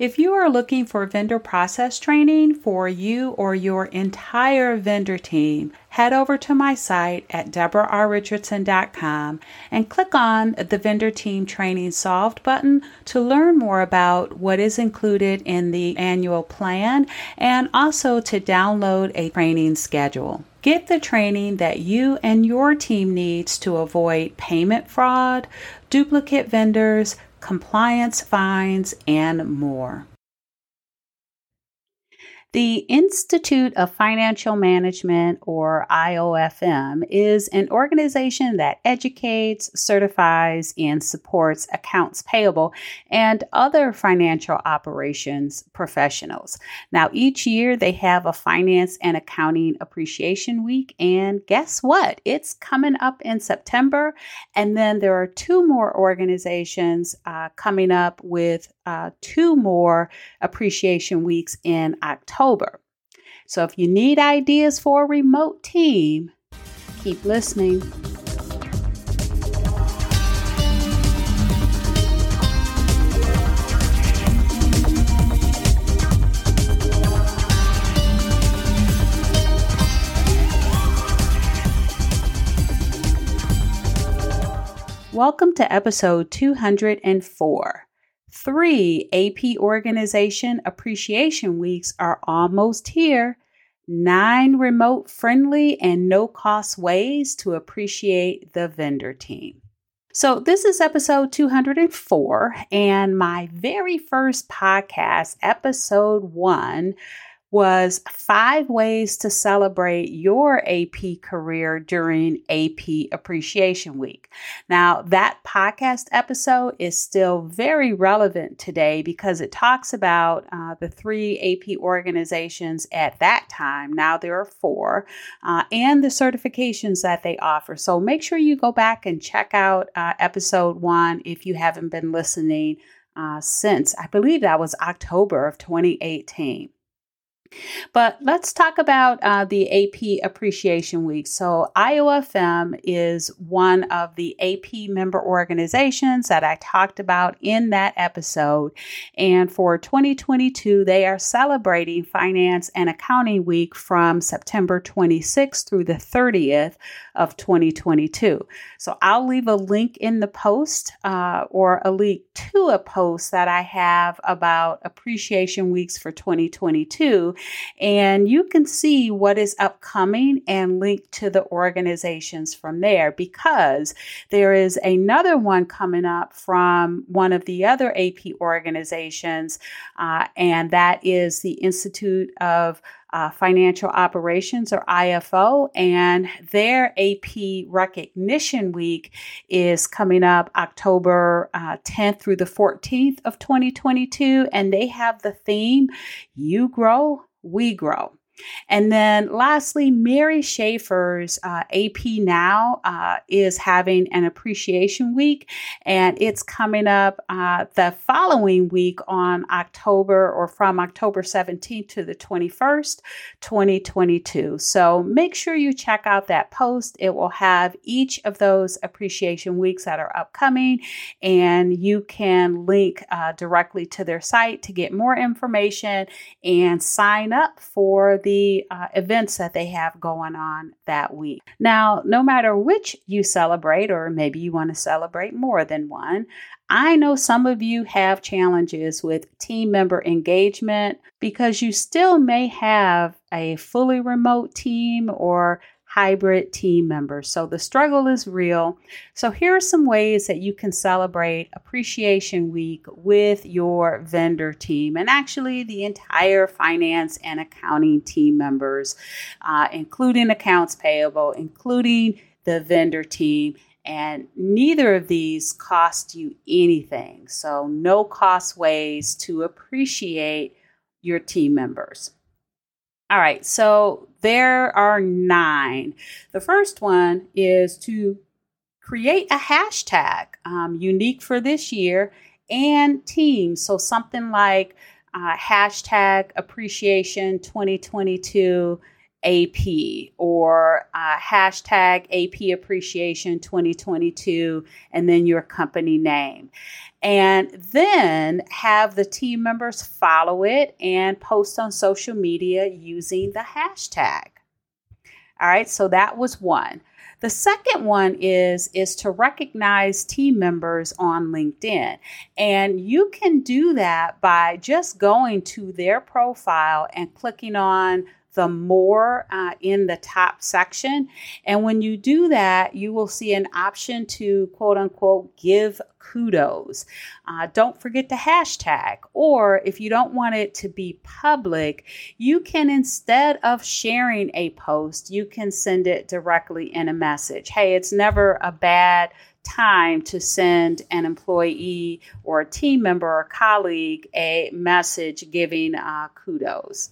If you are looking for vendor process training for you or your entire vendor team, head over to my site at DeborahRRichardson.com and click on the Vendor Team Training Solved button to learn more about what is included in the annual plan and also to download a training schedule. Get the training that you and your team needs to avoid payment fraud, duplicate vendors, compliance fines, and more. The Institute of Financial Management, or IOFM, is an organization that educates, certifies, and supports accounts payable and other financial operations professionals. Now, each year they have a Finance and Accounting Appreciation Week, and guess what? It's coming up in September, and then there are two more organizations coming up with two more appreciation weeks in October. So if you need ideas for a remote team, keep listening. Welcome to episode 204. 3 AP Organization Appreciation Weeks are almost here. 9 remote-friendly and no-cost ways to appreciate the vendor team. So this is episode 204, and my very first podcast, episode 1, was 5 ways to celebrate your AP career during AP Appreciation Week. Now, that podcast episode is still very relevant today because it talks about the 3 AP organizations at that time. Now there are 4, and the certifications that they offer. So make sure you go back and check out episode 1 if you haven't been listening since. I believe that was October of 2018. But let's talk about the AP Appreciation Week. So IOFM is one of the AP member organizations that I talked about in that episode. And for 2022, they are celebrating Finance and Accounting Week from September 26th through the 30th of 2022. So I'll leave a link in the post or a link to a post that I have about Appreciation Weeks for 2022. And you can see what is upcoming and link to the organizations from there, because there is another one coming up from one of the other AP organizations, and that is the Institute of Financial Operations, or IFO, and their AP Recognition Week is coming up October 10th through the 14th of 2022, and they have the theme, You Grow, We Grow. And then lastly, Mary Schaefer's AP Now is having an appreciation week, and it's coming up the following week on October, or from October 17th to the 21st, 2022. So make sure you check out that post. It will have each of those appreciation weeks that are upcoming, and you can link directly to their site to get more information and sign up for the events that they have going on that week. Now, no matter which you celebrate, or maybe you want to celebrate more than one, I know some of you have challenges with team member engagement because you still may have a fully remote team or hybrid team members. So the struggle is real. So here are some ways that you can celebrate Appreciation Week with your vendor team, and actually the entire finance and accounting team members, including accounts payable, including the vendor team. And neither of these cost you anything. So no cost ways to appreciate your team members. All right, so there are 9. The first one is to create a hashtag unique for this year and team. So something like hashtag appreciation 2022 AP or hashtag AP appreciation 2022 and then your company name. And then have the team members follow it and post on social media using the hashtag. All right, so that was one. The second one is to recognize team members on LinkedIn. And you can do that by just going to their profile and clicking on the more in the top section. And when you do that, you will see an option to quote unquote give kudos. Don't forget the hashtag. Or if you don't want it to be public, you can, instead of sharing a post, you can send it directly in a message. Hey, it's never a bad time to send an employee or a team member or colleague a message giving kudos.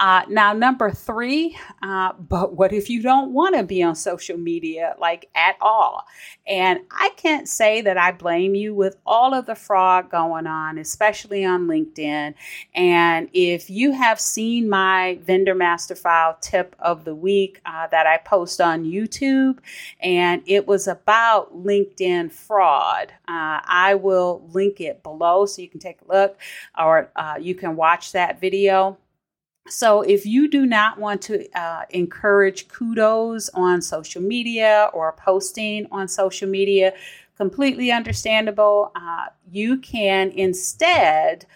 Now, number 3, but what if you don't want to be on social media like at all? And I can't say that I blame you with all of the fraud going on, especially on LinkedIn. And if you have seen my vendor master file tip of the week that I post on YouTube, and it was about LinkedIn fraud, I will link it below so you can take a look, or you can watch that video. So if you do not want to encourage kudos on social media or posting on social media, completely understandable. You can instead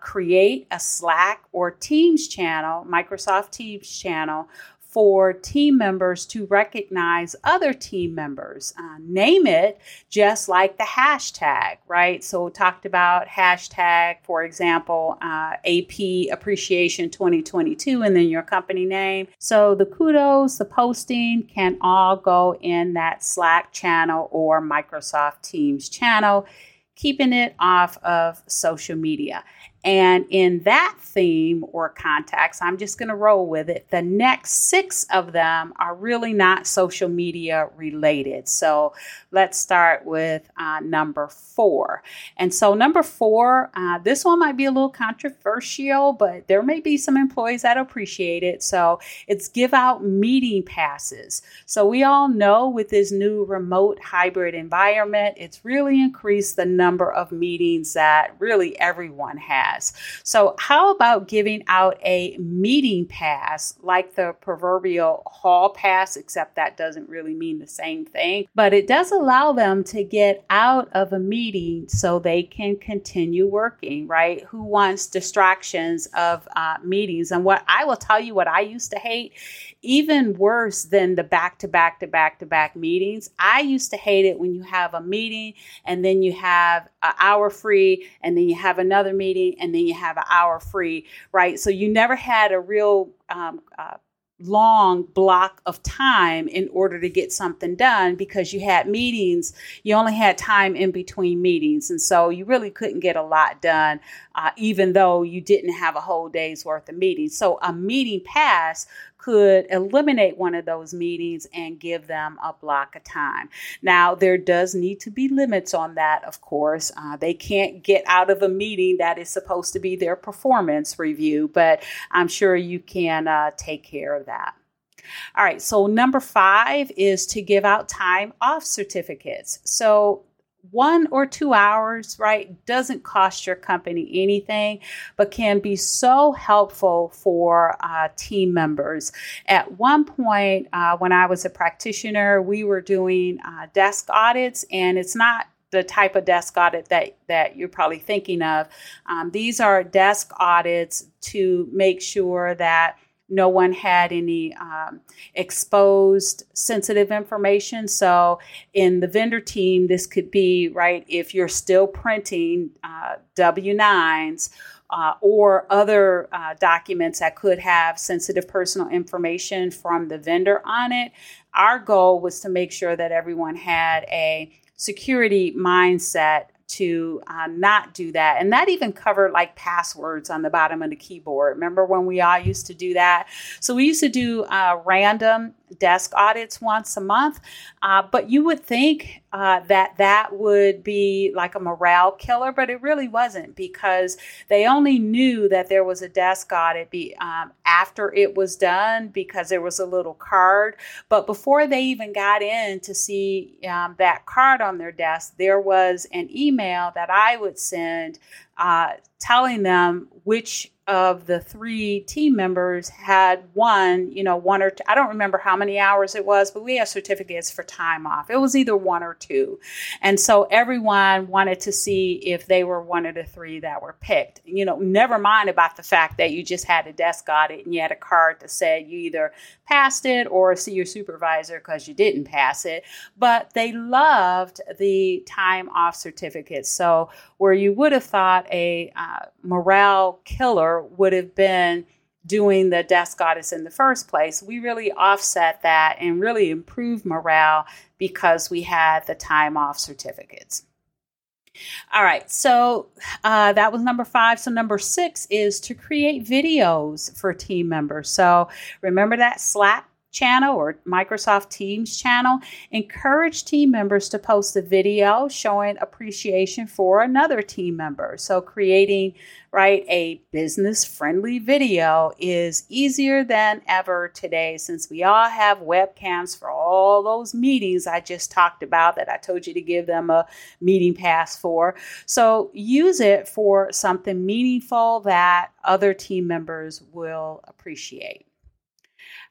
create a Slack or Teams channel, Microsoft Teams channel, for team members to recognize other team members. Name it just like the hashtag, right? So we talked about hashtag, for example, AP Appreciation 2022, and then your company name. So the kudos, the posting can all go in that Slack channel or Microsoft Teams channel, keeping it off of social media. And in that theme or context, I'm just going to roll with it. The next 6 of them are really not social media related. So let's start with number 4. And so number 4, this one might be a little controversial, but there may be some employees that appreciate it. So it's give out meeting passes. So we all know with this new remote hybrid environment, it's really increased the number of meetings that really everyone has. So how about giving out a meeting pass, like the proverbial hall pass, except that doesn't really mean the same thing, but it does allow them to get out of a meeting so they can continue working, right? Who wants distractions of meetings? And what I will tell you, what I used to hate, even worse than the back-to-back meetings, I used to hate it when you have a meeting and then you have an hour free and then you have another meeting and then you have an hour free, right? So you never had a real long block of time in order to get something done because you had meetings. You only had time in between meetings. And so you really couldn't get a lot done, even though you didn't have a whole day's worth of meetings. So a meeting pass could eliminate one of those meetings and give them a block of time. Now, there does need to be limits on that, of course. They can't get out of a meeting that is supposed to be their performance review, but I'm sure you can take care of that. All right, so number 5 is to give out time off certificates. So 1 or 2 hours, right, doesn't cost your company anything, but can be so helpful for team members. At one point, when I was a practitioner, we were doing desk audits, and it's not the type of desk audit that you're probably thinking of. These are desk audits to make sure that no one had any exposed sensitive information. So in the vendor team, this could be, right, if you're still printing W-9s or other documents that could have sensitive personal information from the vendor on it. Our goal was to make sure that everyone had a security mindset to not do that. And that even covered like passwords on the bottom of the keyboard. Remember when we all used to do that? So we used to do random desk audits once a month. But you would think that would be like a morale killer, but it really wasn't, because they only knew that there was a desk audit after it was done, because there was a little card. But before they even got in to see that card on their desk, there was an email that I would send telling them which of the three team members had won, one or two, I don't remember how many hours it was, but we had certificates for time off. It was either one or two. And so everyone wanted to see if they were one of the three that were picked, never mind about the fact that you just had a desk audit and you had a card that said you either passed it or see your supervisor because you didn't pass it. But they loved the time off certificates. So where you would have thought a morale killer would have been doing the desk audits in the first place, we really offset that and really improved morale because we had the time off certificates. All right, so that was number 5. So number 6 is to create videos for team members. So remember that Slack channel or Microsoft Teams channel? Encourage team members to post a video showing appreciation for another team member. So creating a business-friendly video is easier than ever today, since we all have webcams for all those meetings I just talked about that I told you to give them a meeting pass for. So use it for something meaningful that other team members will appreciate.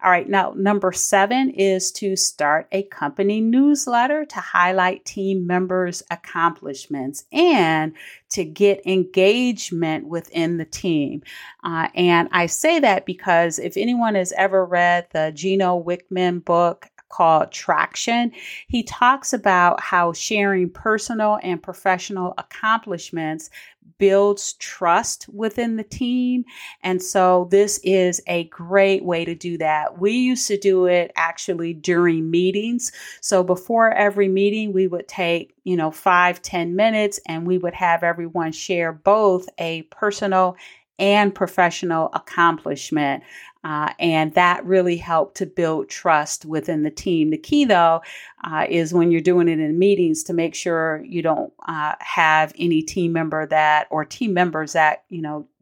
All right, now number 7 is to start a company newsletter to highlight team members' accomplishments and to get engagement within the team. And I say that because if anyone has ever read the Gino Wickman book called Traction, he talks about how sharing personal and professional accomplishments builds trust within the team. And so this is a great way to do that. We used to do it actually during meetings. So before every meeting, we would take, 5-10 minutes, and we would have everyone share both a personal and professional accomplishment. And that really helped to build trust within the team. The key, though, is when you're doing it in meetings to make sure you don't have any team member or team members that,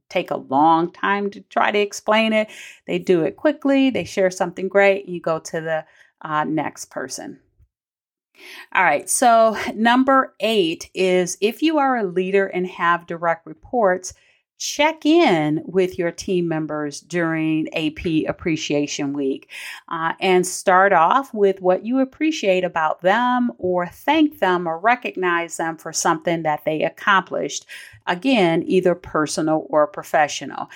take a long time to try to explain it. They do it quickly. They share something great. You go to the next person. All right. So number 8 is, if you are a leader and have direct reports, check in with your team members during AP Appreciation Week and start off with what you appreciate about them, or thank them or recognize them for something that they accomplished. Again, either personal or professional.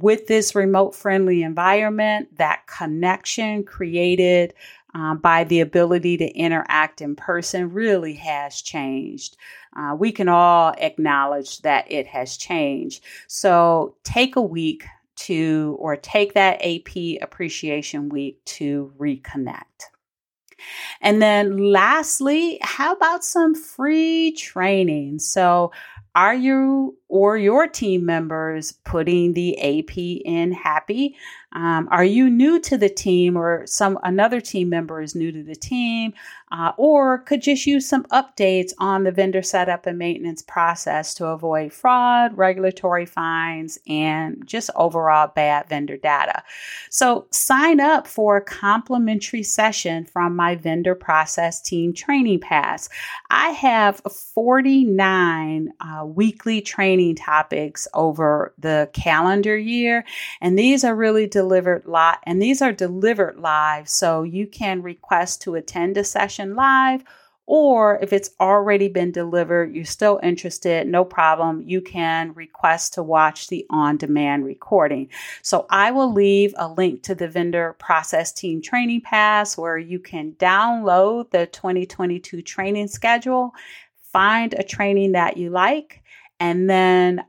With this remote-friendly environment, that connection created by the ability to interact in person really has changed. We can all acknowledge that it has changed. So take a week take that AP Appreciation Week to reconnect. And then lastly, how about some free training? So are you or your team members putting the AP in happy? Are you new to the team, or another team member is new to the team, or could just use some updates on the vendor setup and maintenance process to avoid fraud, regulatory fines, and just overall bad vendor data? So sign up for a complimentary session from my vendor process team training pass. I have 49 weekly training topics over the calendar year, and these are really delivered live, so you can request to attend a session live, or if it's already been delivered, you're still interested, no problem, you can request to watch the on-demand recording. So I will leave a link to the Vendor Process Team Training Pass where you can download the 2022 training schedule, find a training that you like, and then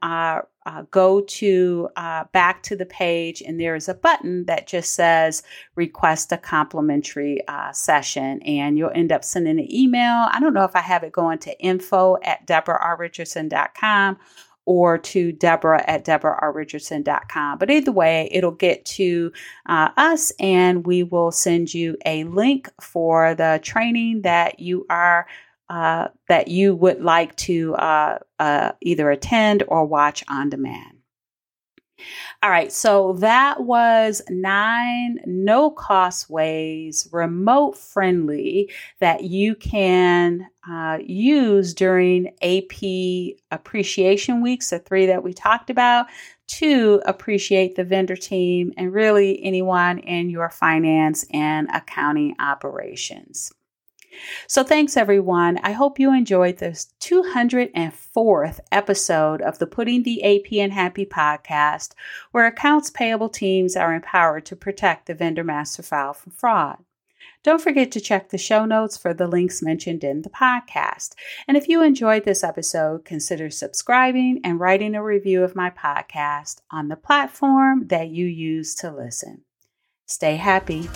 go to back to the page, and there is a button that just says request a complimentary session, and you'll end up sending an email. I don't know if I have it going to info@DeborahRRichardson.com or to Deborah@DeborahRRichardson.com. But either way, it'll get to us, and we will send you a link for the training that you are that you would like to either attend or watch on demand. All right, so that was 9 no-cost ways, remote-friendly, that you can use during AP Appreciation Weeks, the 3 that we talked about, to appreciate the vendor team and really anyone in your finance and accounting operations. So thanks, everyone. I hope you enjoyed this 204th episode of the Putting the AP in Happy podcast, where accounts payable teams are empowered to protect the vendor master file from fraud. Don't forget to check the show notes for the links mentioned in the podcast. And if you enjoyed this episode, consider subscribing and writing a review of my podcast on the platform that you use to listen. Stay happy.